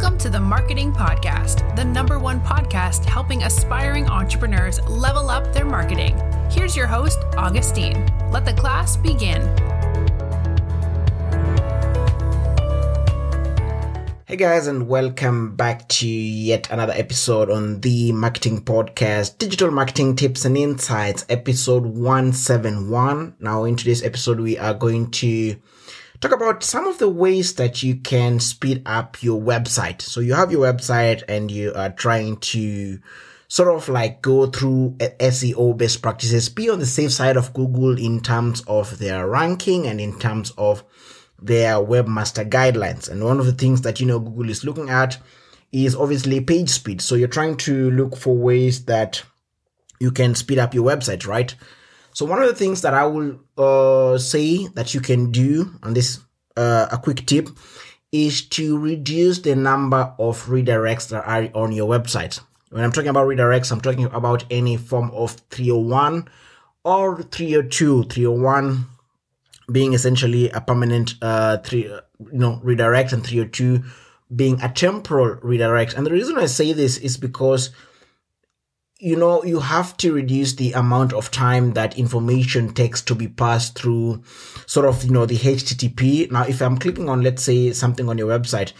Welcome to the Marketing Podcast, the #1 podcast helping aspiring entrepreneurs level up their marketing. Here's your host, Augustine. Let the class begin. Hey guys, and welcome back to yet another episode on the Marketing Podcast, Digital Marketing Tips and Insights, episode 171. Now, into this episode, we are going to talk about some of the ways that you can speed up your website. So you have your website and you are trying to sort of like go through SEO best practices, be on the safe side of Google in terms of their ranking and in terms of their webmaster guidelines. And one of the things that, you know, Google is looking at is obviously page speed. So you're trying to look for ways that you can speed up your website, right? So one of the things that I will say that you can do on this, a quick tip, is to reduce the number of redirects that are on your website. When I'm talking about redirects, I'm talking about any form of 301 or 302, 301 being essentially a permanent redirect, and 302 being a temporal redirect. And the reason I say this is because, you know, you have to reduce the amount of time that information takes to be passed through sort of, you know, the HTTP. Now, if I'm clicking on, let's say, something on your website,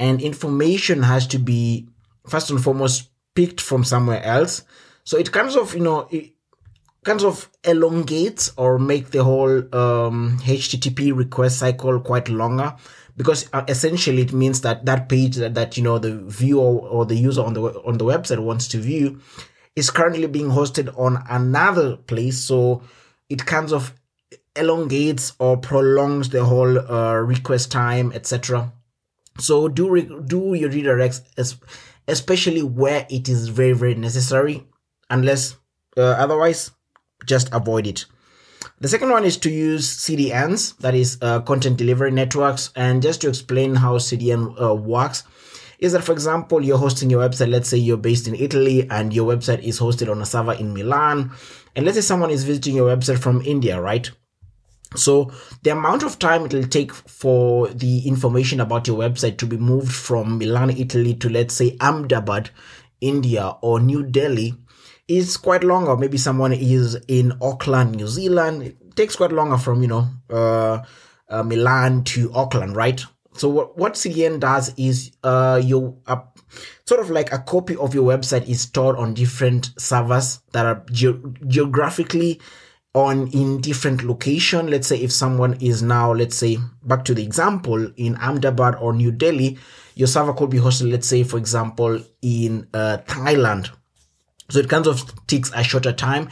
and information has to be, first and foremost, picked from somewhere else. So it comes off, you know, kind of elongates or make the whole HTTP request cycle quite longer, because essentially it means that page that you know, the viewer or the user on the website wants to view is currently being hosted on another place. So it kind of elongates or prolongs the whole request time, etc. So do your redirects, especially where it is very, very necessary, unless otherwise. Just avoid it. The second one is to use CDNs, that is content delivery networks. And just to explain how CDN works is that, for example, you're hosting your website. Let's say you're based in Italy and your website is hosted on a server in Milan. And let's say someone is visiting your website from India, right? So the amount of time it will take for the information about your website to be moved from Milan, Italy to, let's say, Ahmedabad, India, or New Delhi, is quite longer. Maybe someone is in Auckland, New Zealand. It takes quite longer from, you know, Milan to Auckland, right? So what CDN does is sort of like a copy of your website is stored on different servers that are geographically in different location. Let's say if someone is now, let's say, back to the example, in Ahmedabad or New Delhi, your server could be hosted, let's say, for example, in Thailand. So it kind of takes a shorter time.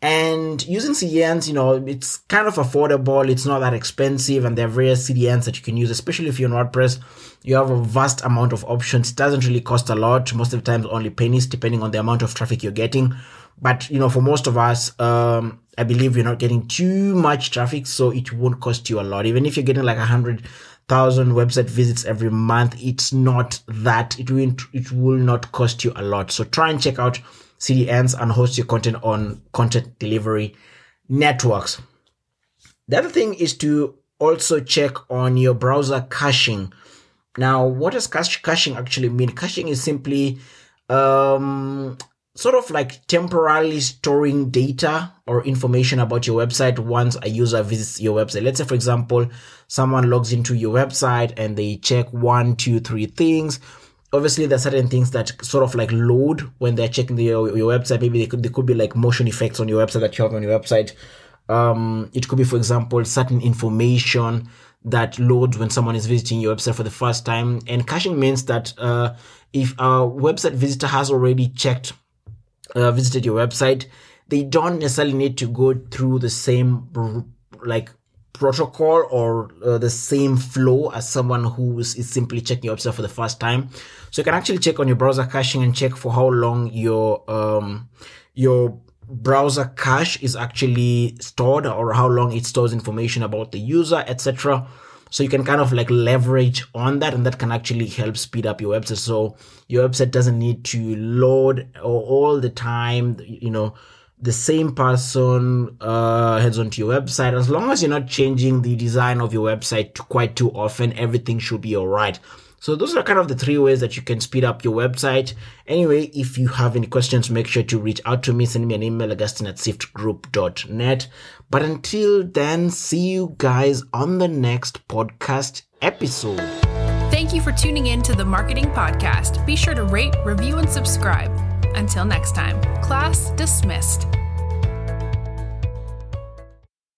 And using CDNs, you know, it's kind of affordable. It's not that expensive. And there are various CDNs that you can use, especially if you're on WordPress. You have a vast amount of options. It doesn't really cost a lot. Most of the time, only pennies, depending on the amount of traffic you're getting. But, you know, for most of us, I believe you're not getting too much traffic. So it won't cost you a lot. Even if you're getting like 100,000 website visits every month, it's not that. It will not cost you a lot. So try and check out CDNs and host your content on content delivery networks. The other thing is to also check on your browser caching. Now, what does caching actually mean? Caching is simply sort of like temporarily storing data or information about your website once a user visits your website. Let's say, for example, someone logs into your website and they check 1, 2, 3 things. Obviously, there are certain things that sort of like load when they're checking your website. Maybe they could be like motion effects on your website that you have on your website. It could be, for example, certain information that loads when someone is visiting your website for the first time. And caching means that if a website visitor has already visited your website, they don't necessarily need to go through the same like protocol or the same flow as someone who is simply checking your website for the first time. So you can actually check on your browser caching and check for how long your browser cache is actually stored, or how long it stores information about the user, etc. So you can kind of like leverage on that, and that can actually help speed up your website. So your website doesn't need to load all the time, you know, the same person heads onto your website. As long as you're not changing the design of your website quite too often, everything should be all right. So those are kind of the three ways that you can speed up your website. Anyway, if you have any questions, make sure to reach out to me. Send me an email, augustine@siftgroup.net. But until then, see you guys on the next podcast episode. Thank you for tuning in to the Marketing Podcast. Be sure to rate, review, and subscribe. Until next time, class dismissed.